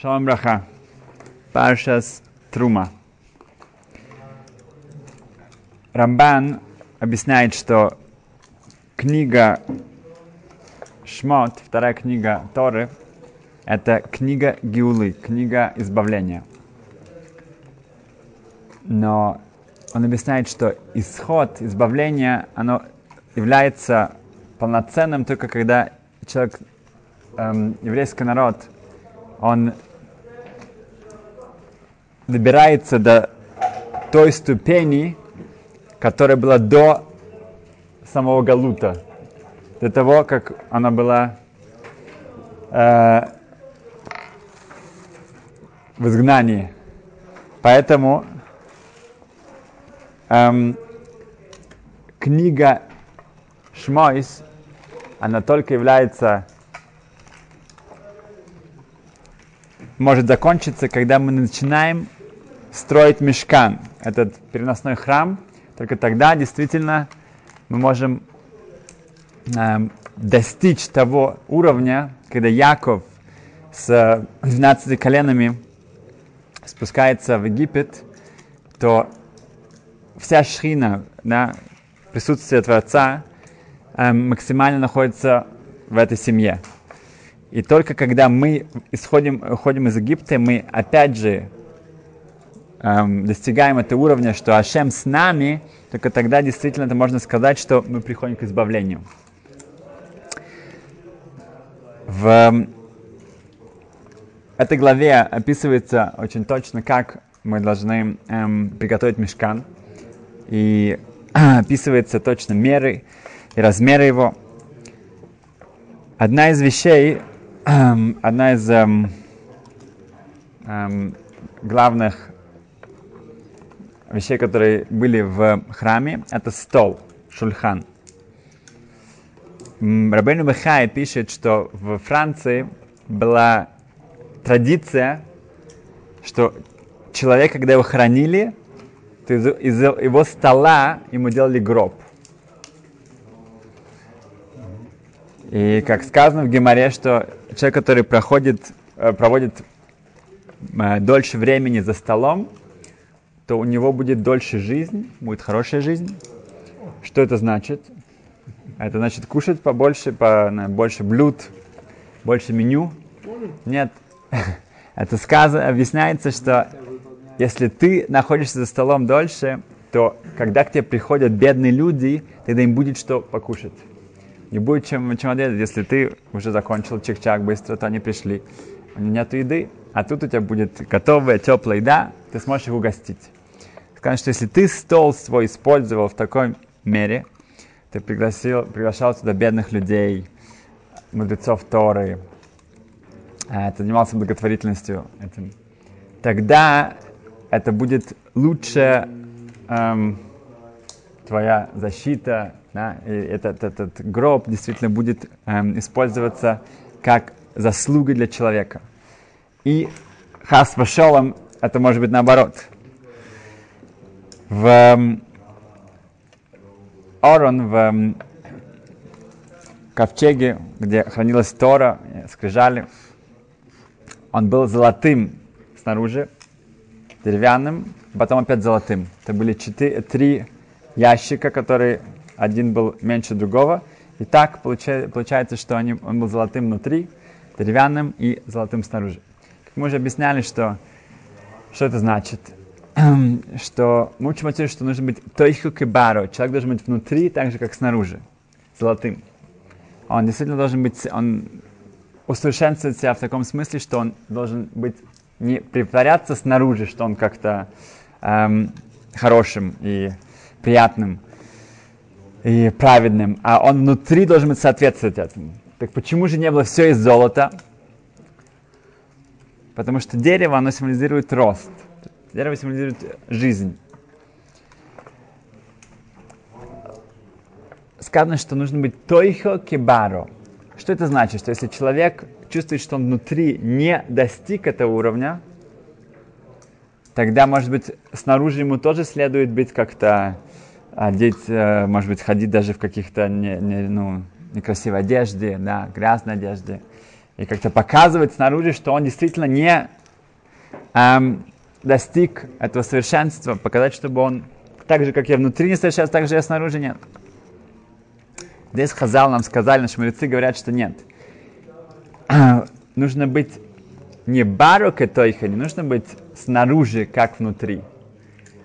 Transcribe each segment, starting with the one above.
Шалом браха. Паршас Трума. Рамбан объясняет, что книга Шмот, вторая книга Торы, это книга Гиулы, книга избавления. Но он объясняет, что исход, избавление, оно является полноценным только когда человек, еврейский народ, он добирается до той ступени, которая была до самого Галута, до того, как она была в изгнании. Поэтому книга Шмойс, она только является, может закончиться, когда мы начинаем строить мешкан, этот переносной храм. Только тогда действительно мы можем достичь того уровня, когда Яков с 12 коленами спускается в Египет, то вся Шхина, да, присутствие Творца, максимально находится в этой семье. И только когда мы уходим из Египта, мы опять же достигаем этого уровня, что Ашем с нами, только тогда действительно это можно сказать, что мы приходим к избавлению. В этой главе описывается очень точно, как мы должны приготовить мешкан. И описываются точно меры и размеры его. Одна из вещей, одна из главных вещей, которые были в храме, это стол, шульхан. Рабейну Бахай пишет, что во Франции была традиция, что человек, когда его хоронили, то из его стола ему делали гроб. И как сказано в Гемаре, что человек, который проводит дольше времени за столом, то у него будет дольше жизнь, будет хорошая жизнь. Что это значит? Это значит кушать побольше, больше блюд, больше меню. Нет. Это объясняется, что если ты находишься за столом дольше, то когда к тебе приходят бедные люди, тогда им будет что покушать. Не будет чем ответить. Если ты уже закончил чик-чак быстро, то они пришли. У меня нету еды, а тут у тебя будет готовая, теплая еда, ты сможешь их угостить. Сказано, что если ты стол свой использовал в такой мере, ты приглашал сюда бедных людей, мудрецов Торы, ты занимался благотворительностью этим, тогда это будет лучше твоя защита, да? И этот гроб действительно будет использоваться как заслуга для человека. И хас вошелом это может быть наоборот. В Орон, в ковчеге, где хранилась Тора, скрижали, он был золотым снаружи, деревянным, потом опять золотым. Это были три ящика, которые один был меньше другого. И так получается, что он был золотым внутри, деревянным и золотым снаружи. Как мы уже объясняли, что это значит. Что мы учим отсюда, что нужно быть тойху кибаро. Человек должен быть внутри, так же, как снаружи, золотым. Он действительно должен быть, он усовершенствует себя в таком смысле, что он должен быть, не притворяться снаружи, что он как-то хорошим и приятным и праведным, а он внутри должен быть соответствовать этому. Так почему же не было все из золота? Потому что дерево, оно символизирует рост. Дерево символизирует жизнь. Сказано, что нужно быть тойхо кибаро. Что это значит? Что если человек чувствует, что он внутри не достиг этого уровня, тогда, может быть, снаружи ему тоже следует быть как-то одеть, может быть, ходить даже в каких-то некрасивой одежде, да, грязной одежде. и как-то показывает снаружи, что он действительно не достиг этого совершенства, показать, чтобы он так же, как я внутри не совершенствовался, так же я снаружи нет. Здесь Хазал нам сказали, наши мудрецы говорят, что нет. Нужно быть не барок и тойха, не нужно быть снаружи, как внутри,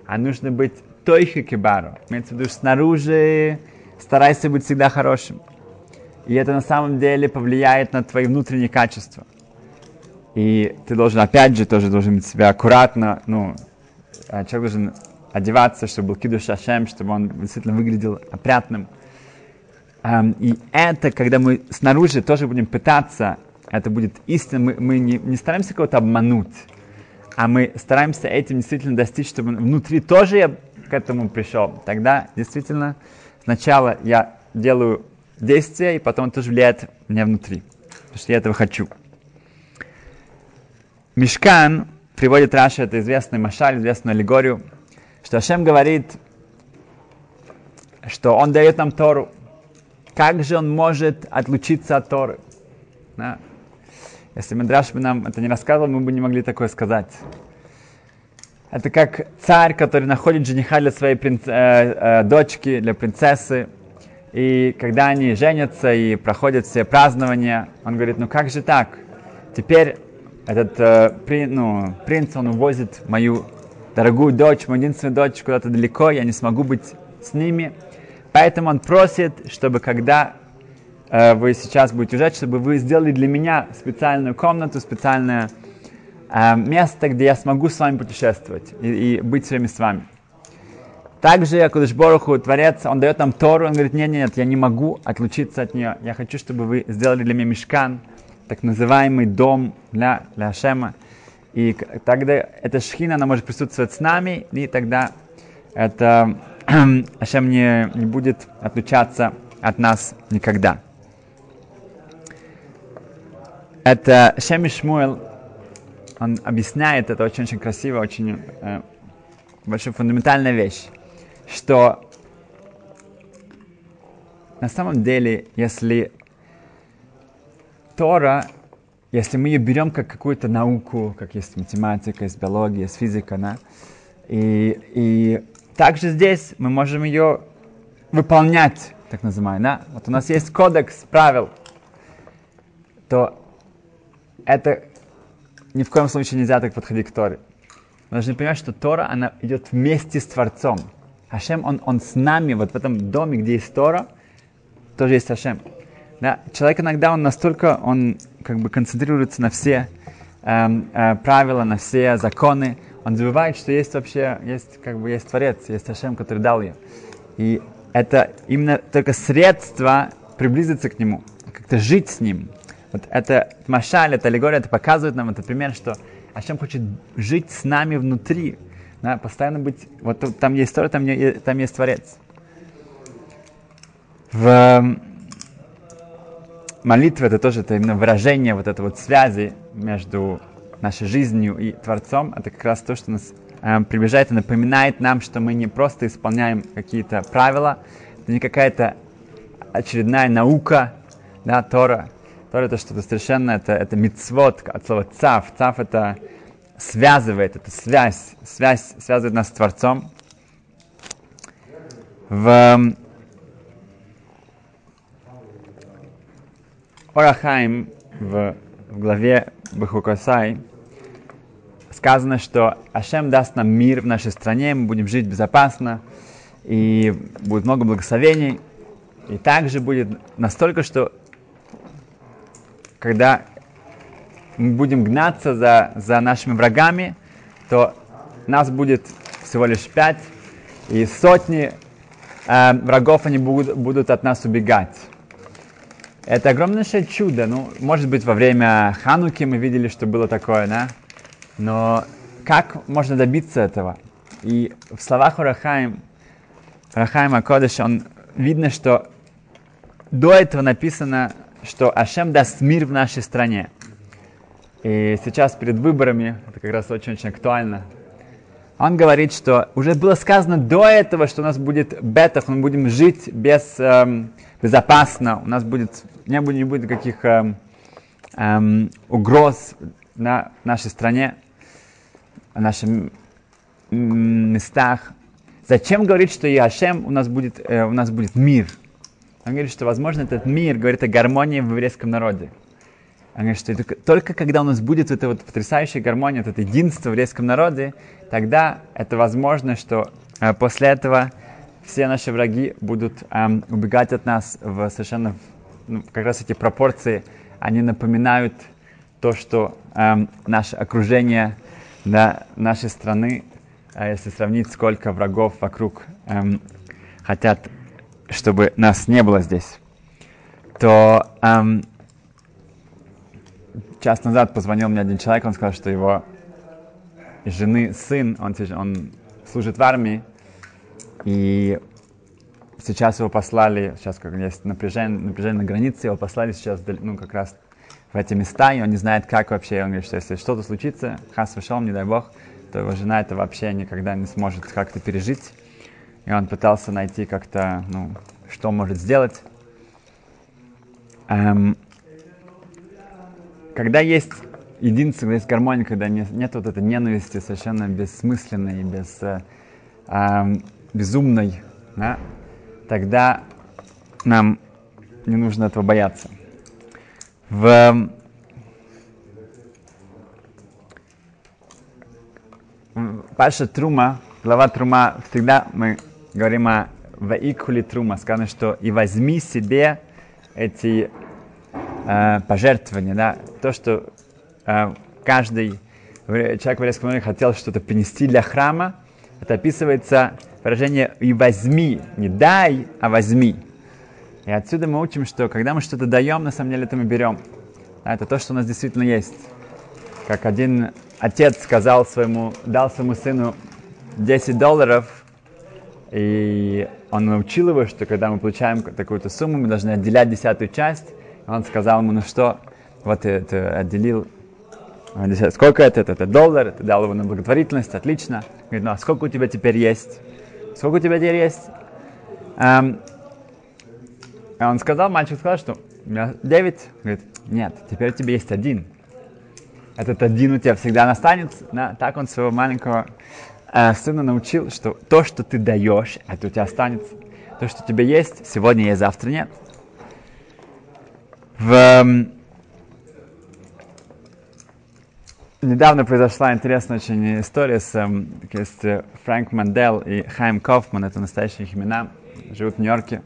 а нужно быть тойха и баро. Имеется в виду, что снаружи старайся быть всегда хорошим. И это на самом деле повлияет на твои внутренние качества. И ты должен, опять же, тоже должен быть себя аккуратно, человек должен одеваться, чтобы был кидуш Ашем, чтобы он действительно выглядел опрятным. И это, когда мы снаружи тоже будем пытаться, это будет истина, мы не стараемся кого-то обмануть, а мы стараемся этим действительно достичь, чтобы внутри тоже я к этому пришел. Тогда действительно сначала я делаю действие, и потом тоже влияет мне внутри, потому что я этого хочу. Мешкан приводит Раши, это известный Машаль, известную аллегорию, что Ашем говорит, что он дает нам Тору. Как же он может отлучиться от Торы? Да. Если Мидраш бы нам это не рассказывал, мы бы не могли такое сказать. Это как царь, который находит жениха для своей дочки, для принцессы. И когда они женятся и проходят все празднования, он говорит, как же так? Теперь этот принц, он увозит мою дорогую дочь, мою единственную дочь куда-то далеко, я не смогу быть с ними. Поэтому он просит, чтобы когда вы сейчас будете уезжать, чтобы вы сделали для меня специальную комнату, специальное место, где я смогу с вами путешествовать и быть все время с вами. Также Кудыш Боруху, Творец, он дает нам Тору, он говорит, нет, я не могу отлучиться от нее, я хочу, чтобы вы сделали для меня мешкан, так называемый дом для Ашема. И тогда эта Шхина, она может присутствовать с нами, и тогда это Ашем не будет отлучаться от нас никогда. Это Шеми Шмуэл, он объясняет это очень-очень красиво, очень большая фундаментальная вещь, что на самом деле, если Тора, если мы ее берем как какую-то науку, как есть математика, есть биология, есть физика, да? И также здесь мы можем ее выполнять, так называемый, да? Вот у нас есть кодекс правил, то это ни в коем случае нельзя так подходить к Торе. Мы должны понимать, что Тора, она идет вместе с Творцом. Ашем, он с нами, вот в этом доме, где есть Тора, тоже есть Ашем. Да? Человек иногда, он настолько, он как бы концентрируется на все правила, на все законы, он забывает, что есть вообще, есть Творец, есть Ашем, который дал ее. И это именно только средство приблизиться к нему, как-то жить с ним. Вот это Машаль, это аллегория, это показывает нам, это пример, что Ашем хочет жить с нами внутри, да, постоянно быть, вот там есть Тора, там есть Творец. В молитве это тоже, это именно выражение вот этой вот связи между нашей жизнью и Творцом, это как раз то, что нас приближает и напоминает нам, что мы не просто исполняем какие-то правила, это не какая-то очередная наука, да, Тора. Тора это что-то совершенно, это мицвот, от слова цав. Цав это связывает, это связь связывает нас с Творцом. В Орахаим, в главе Бахукосай сказано, что Ашем даст нам мир в нашей стране, мы будем жить безопасно, и будет много благословений, и также будет настолько, что когда мы будем гнаться за нашими врагами, то нас будет всего лишь 5, и сотни врагов они будут от нас убегать. Это огромное чудо. Может быть, во время Хануки мы видели, что было такое, да? Но как можно добиться этого? И в словах Рахаима Акодиша, видно, что до этого написано, что Ашем даст мир в нашей стране. И сейчас перед выборами, это как раз очень-очень актуально, он говорит, что уже было сказано до этого, что у нас будет бетах, мы будем жить безопасно, у нас не будет никаких угроз на нашей стране, в наших местах. Зачем говорить, что и Ашем у нас будет мир? Он говорит, что, возможно, этот мир говорит о гармонии в еврейском народе. Он говорит, что только когда у нас будет эта вот потрясающая гармония, вот это единство в еврейском народе, тогда это возможно, что после этого все наши враги будут убегать от нас в совершенно... Ну, как раз эти пропорции, они напоминают то, что наше окружение, да, нашей страны, если сравнить, сколько врагов вокруг хотят, чтобы нас не было здесь, то час назад позвонил мне один человек, он сказал, что его жены сын, он служит в армии, и сейчас его послали, сейчас как есть напряжение на границе, его послали сейчас, ну, как раз в эти места, и он не знает, как вообще, он говорит, что если что-то случится, хас вышел, не дай бог, то его жена это вообще никогда не сможет как-то пережить. И он пытался найти как-то, ну, что может сделать. Когда есть единство, когда есть гармония, когда нет вот этой ненависти совершенно бессмысленной, безумной, да, тогда нам не нужно этого бояться. В Паша Трума, глава Трума, всегда мы говорим о «ваикули Трума», сказано, что «и возьми себе эти пожертвования», да, то, что каждый человек в еврейском народе хотел что-то принести для храма, это описывается выражение «и возьми», не «дай», а «возьми». И отсюда мы учим, что когда мы что-то даем, на самом деле это мы берем. Это то, что у нас действительно есть. Как один отец сказал дал своему сыну $10, и он научил его, что когда мы получаем такую-то сумму, мы должны отделять 10-ую часть. Он сказал ему, ну что, вот ты это отделил, сколько это $1, ты дал его на благотворительность, отлично. Говорит, ну а сколько у тебя теперь есть? Он сказал, мальчик сказал, что у меня 9. Говорит, нет, теперь у тебя есть 1. Этот 1 у тебя всегда останется. Да? Так он своего маленького сына научил, что то, что ты даешь, это у тебя останется. То, что у тебя есть, сегодня есть, завтра нет. Недавно произошла интересная очень история с Фрэнк Мандел и Хайм Кофман. Это настоящие их имена. Живут в Нью-Йорке.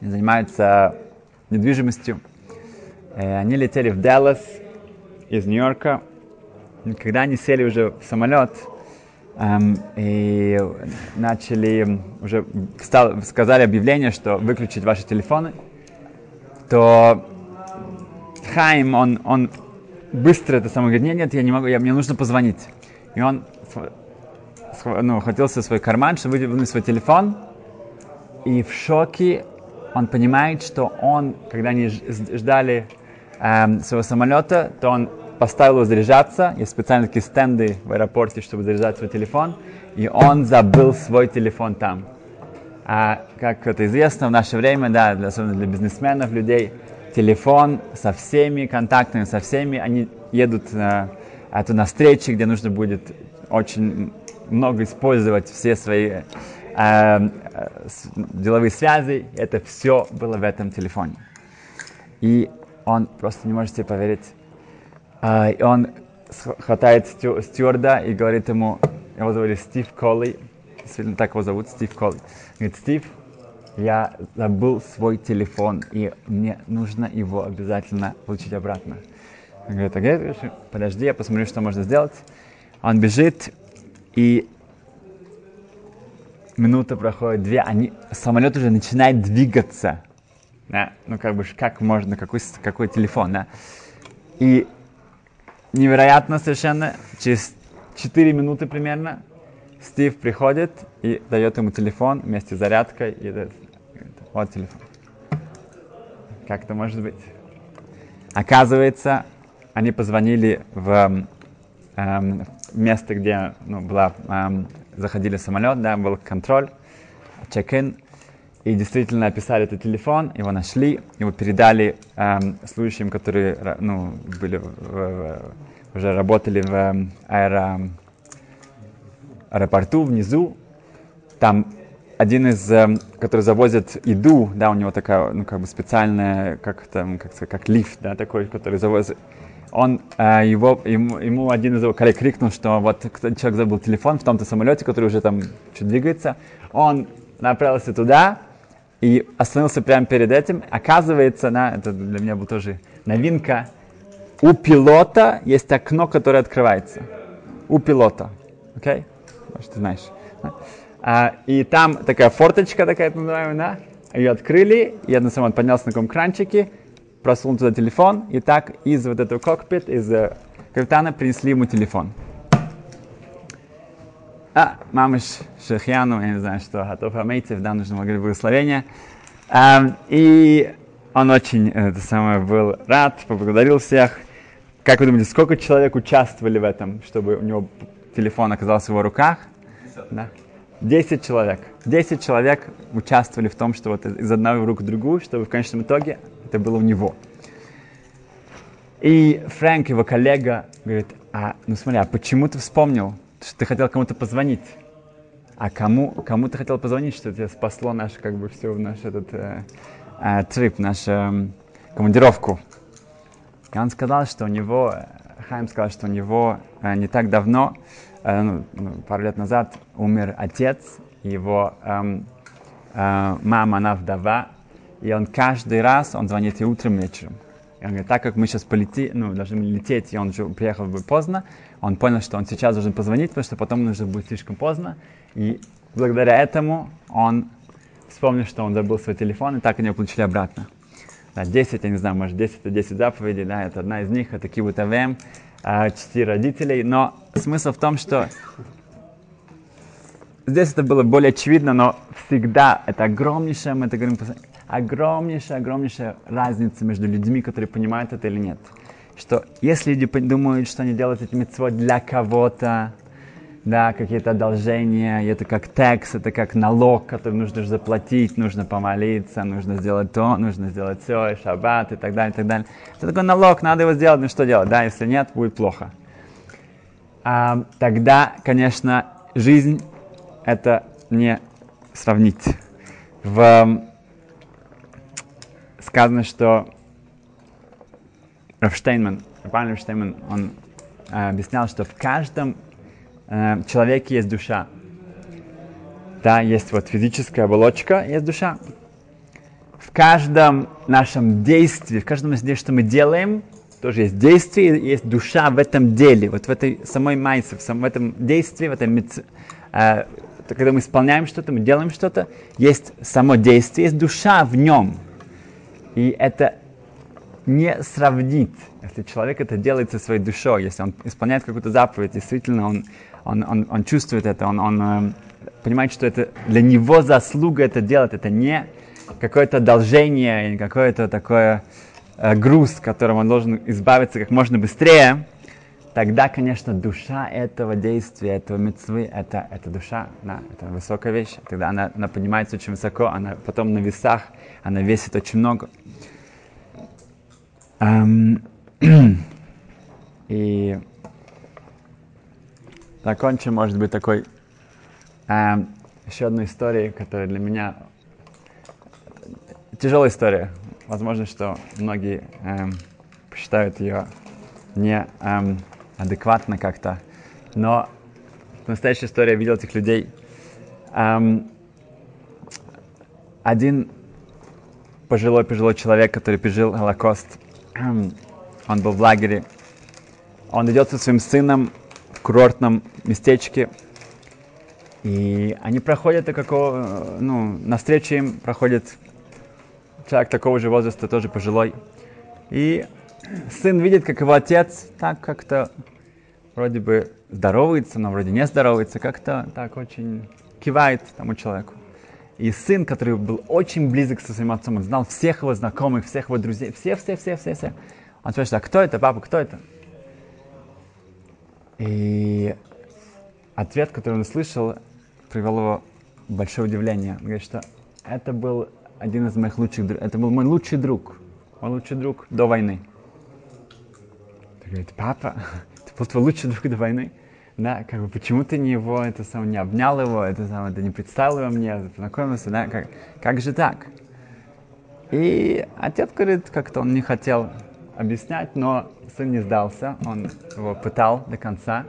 Занимаются недвижимостью. Они летели в Даллас из Нью-Йорка. Когда они сели уже в самолет и начали, уже сказали объявление, что выключить ваши телефоны, то Хайм, он быстро это самое говорит, нет, я не могу, мне нужно позвонить. И он хватился в свой карман, чтобы вынуть свой телефон, и в шоке он понимает, что он, когда они ждали своего самолета, то он поставил его заряжаться. Есть специальные такие стенды в аэропорте, чтобы заряжать свой телефон. И он забыл свой телефон там. А как это известно в наше время, да, особенно для бизнесменов, людей, телефон со всеми контактами, со всеми. Они едут на встречи, где нужно будет очень много использовать все свои... деловые связи, это все было в этом телефоне. И он просто не может себе поверить. И он хватает стюарда и говорит ему, его звали Стив Колли, действительно так его зовут, Стив Колли. Говорит, Стив, я забыл свой телефон, и мне нужно его обязательно получить обратно. Он говорит, подожди, я посмотрю, что можно сделать. Он бежит, и минута проходит, 2, самолет уже начинает двигаться. Да? Ну, как можно, какой телефон, да? И невероятно совершенно, через 4 минуты примерно, Стив приходит и дает ему телефон вместе с зарядкой. И говорит, вот телефон. Как это может быть? Оказывается, они позвонили в место, где заходили в самолет, да, был контроль, чек-ин, и И действительно описали этот телефон, его нашли, его передали служащим, которые уже работали в аэропорту внизу. Там один из, который завозит еду, да, у него такая, специальная, как лифт, да, такой, который завозит. Он, ему один из его коллег крикнул, что вот человек забыл телефон в том-то самолете, который уже там чуть двигается. Он направился туда и остановился прямо перед этим. Оказывается, это для меня была тоже новинка, у пилота есть окно, которое открывается. У пилота. Окей? Может, ты знаешь. И там такая форточка, такая, называемая, да? Ее открыли, я на самом поднялся на таком кранчике, просунул туда телефон, и так из вот этого кокпита, из капитана принесли ему телефон. Мамыш Шехьяну, я не знаю, что, готов амейцев, да, нужно благодарить благословение. И он очень, был рад, поблагодарил всех. Как вы думаете, сколько человек участвовали в этом, чтобы у него телефон оказался в его руках? 10 человек. 10 человек участвовали в том, что вот из одного в руку в другую, чтобы в конечном итоге это было у него. И Фрэнк, его коллега, говорит, смотри, почему ты вспомнил, что ты хотел кому-то позвонить? А кому ты хотел позвонить, что тебе спасло наш, все, наш этот трип, нашу командировку? И он сказал, что у него, Хайм сказал, что у него не так давно, пару лет назад умер отец, его мама, она вдова, и он каждый раз, он звонит и утром, и вечером. И он говорит, так как мы сейчас должны лететь, и он же приехал бы поздно, он понял, что он сейчас должен позвонить, потому что потом нужно будет слишком поздно, и благодаря этому он вспомнил, что он забыл свой телефон, и так они его получили обратно. 10, я не знаю, может 10 или 10 заповедей, да, это одна из них, это Кибуд Эм, чести родителей, но смысл в том, что здесь это было более очевидно, но всегда это огромнейшая, мы это говорим, огромнейшая разница между людьми, которые понимают это или нет. Что если люди думают, что они делают эти мицвот для кого-то, да, какие-то одолжения, и это как текст, это как налог, который нужно заплатить, нужно помолиться, нужно сделать то, нужно сделать все, шаббат и так далее, и так далее. Это такой налог, надо его сделать, что делать, да, если нет, будет плохо. Тогда, конечно, жизнь это не сравнить. Сказано, что Павел Рефштейнман, он объяснял, что в каждом человеке есть душа. Да, есть вот физическая оболочка, есть душа. В каждом нашем действии, в каждом из действий, что мы делаем, тоже есть действие, есть душа в этом деле, вот в этой самой майсе, в этом действии, в этом когда мы исполняем что-то, мы делаем что-то, есть само действие, есть душа в нем. И это не сравнить, если человек это делает со своей душой, если он исполняет какую-то заповедь, действительно он чувствует это, он понимает, что это для него заслуга это делать, это не какое-то одолжение или какое-то такое груз, которым он должен избавиться как можно быстрее, тогда, конечно, душа этого действия, этого мицвы, это душа, да, это высокая вещь, тогда она поднимается очень высоко, она потом на весах, она весит очень много. И закончим, может быть, такой еще одной историей, которая для меня тяжелая история. Возможно, что многие посчитают ее неадекватно как-то, но настоящая история, я видел этих людей. Один пожилой человек, который пережил Холокост, он был в лагере, он идет со своим сыном в курортном местечке, и они проходят навстречу им проходит человек такого же возраста, тоже пожилой, и сын видит, как его отец так как-то вроде бы здоровается, но вроде не здоровается, как-то так очень кивает тому человеку. И сын, который был очень близок со своим отцом, он знал всех его знакомых, всех его друзей, все. Он спрашивает, кто это, папа, кто это? И ответ, который он услышал, привел его в большое удивление. Он говорит, что Это был один из моих лучших друзей. Это был мой лучший друг. Мой лучший друг до войны. Ты говоришь, папа, ты был твой лучший друг до войны? Да, как бы почему ты не его, не обнял его, ты не представил его мне, познакомился, да, как же так? И отец говорит, как-то он не хотел объяснять, но сын не сдался, он его пытал до конца.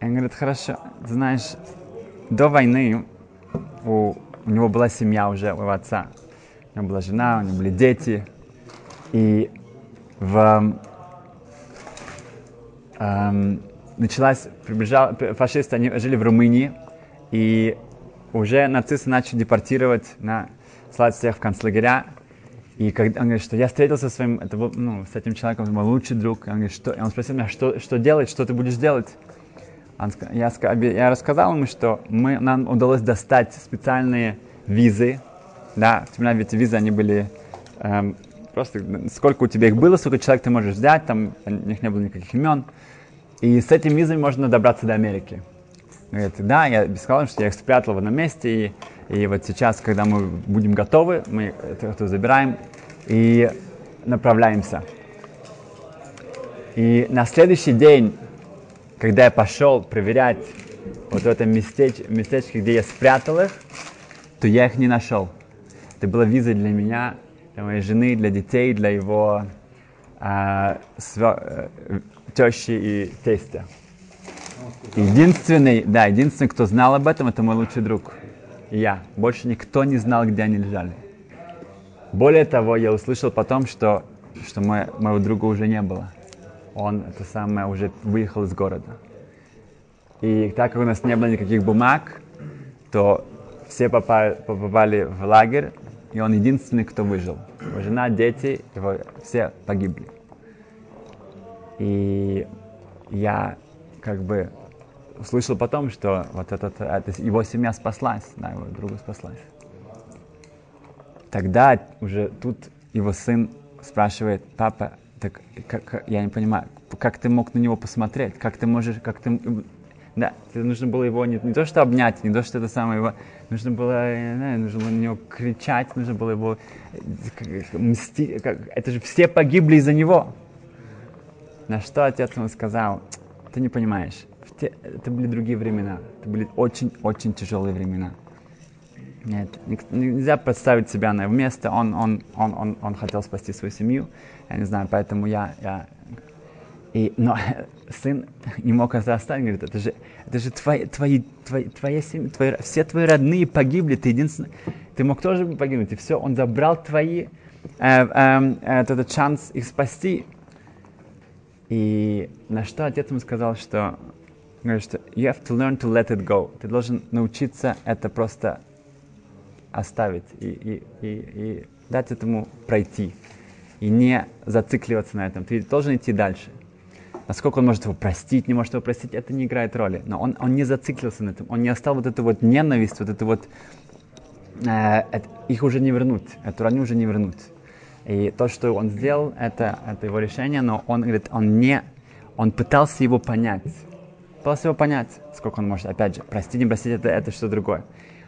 И он говорит, хорошо, ты знаешь, до войны у него была семья уже, у его отца. У него была жена, у него были дети. И фашисты, они жили в Румынии, и уже нацисты начали депортировать, слать всех в концлагеря. И когда он говорит, что я встретился с своим, это был, с этим человеком, мой лучший друг, он говорит, что, и он спросил меня, что делать, что ты будешь делать? Я рассказал ему, что нам удалось достать специальные визы, да, у меня ведь визы, они были просто, сколько у тебя их было, сколько человек ты можешь взять, там у них не было никаких имен. И с этими визами можно добраться до Америки. Говорит, да, я сказал им, что я их спрятал в одном месте, и вот сейчас, когда мы будем готовы, мы это забираем и направляемся. И на следующий день, когда я пошел проверять вот в этом местечке, где я спрятал их, то я их не нашел. Это была виза для меня, для моей жены, для детей, для его тещи и тестя. Единственный, кто знал об этом, это мой лучший друг. И я. Больше никто не знал, где они лежали. Более того, я услышал потом, что моего друга уже не было. Он, уже выехал из города. И так как у нас не было никаких бумаг, то все попали в лагерь, и он единственный, кто выжил. Его жена, дети, все погибли. И я услышал потом, что его семья спаслась, его друга спаслась. Тогда уже тут его сын спрашивает: папа, так я не понимаю, как ты мог на него посмотреть, нужно было его не то что обнять, не то что его, нужно было на него кричать, нужно было его мстить, это же все погибли из-за него. На что отец ему сказал: ты не понимаешь, это были другие времена, это были очень-очень тяжелые времена. Нет, нельзя подставить себя на его место, он хотел спасти свою семью, я не знаю, поэтому но сын не мог это оставить, говорит, это же твоя семья, все твои родные погибли, ты единственный, ты мог тоже погибнуть, и все, он забрал этот шанс их спасти. И на что отец ему сказал, что you have to learn to let it go. Ты должен научиться это просто оставить и дать этому пройти. И не зацикливаться на этом. Ты должен идти дальше. Насколько он может его простить, не может его простить, это не играет роли. Но он не зациклился на этом. Он не оставил ненависть, их уже не вернуть. Эту раню уже не вернуть. И то, что он сделал, это его решение, но он говорит, он пытался его понять. Сколько он может, опять же, простить, не простить, это что другое.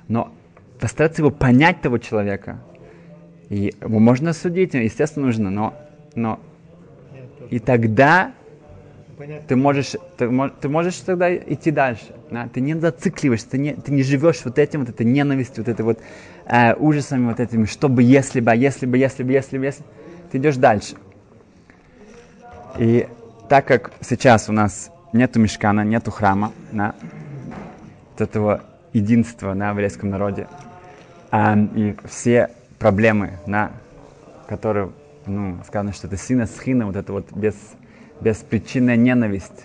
Но постараться его понять, того человека, и его можно судить, естественно, нужно, но и тогда ты можешь тогда идти дальше. Да? Ты не зацикливаешься, ты не живешь этой ненавистью, ужасами, этими, чтобы если бы. Ты идешь дальше. И так как сейчас у нас нету мешкана, нету храма, этого единства в еврейском народе, и все проблемы, которые, сказано, что это шхина, беспричинная ненависть.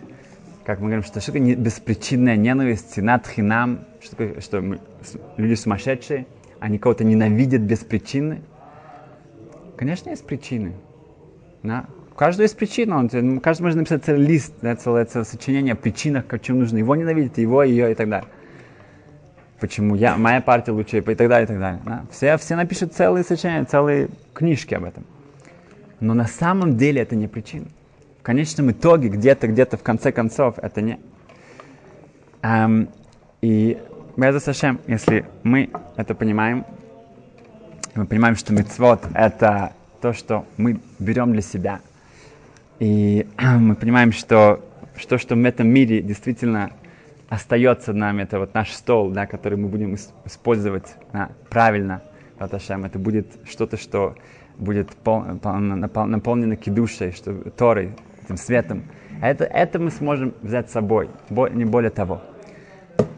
Как мы говорим, что такое беспричинная ненависть, синат хинам, что люди сумасшедшие, они кого-то ненавидят без причины. Конечно, есть причины. У каждого есть причина. Каждый может написать целый лист, целое сочинение о причинах, почему нужно его ненавидеть, его, ее и так далее. Почему моя партия лучше, и так далее, и так далее. Все напишут целые сочинения, целые книжки об этом. Но на самом деле это не причина. В конечном итоге, где-то, в конце концов, это не... И без Ашем, если мы это понимаем, И мы понимаем, что мицвот — это то, что мы берем для себя. И мы понимаем, что то, что в этом мире действительно остается нами, это вот наш стол, да, который мы будем использовать правильно, это будет что-то, что будет наполнено кидушей, что, Торой, этим светом. А это мы сможем взять с собой, не более того.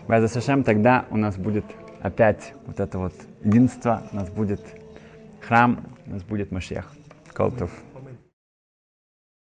Без Ашем тогда у нас будет опять вот это вот единство, у нас будет храм, у нас будет Мешех Колтов.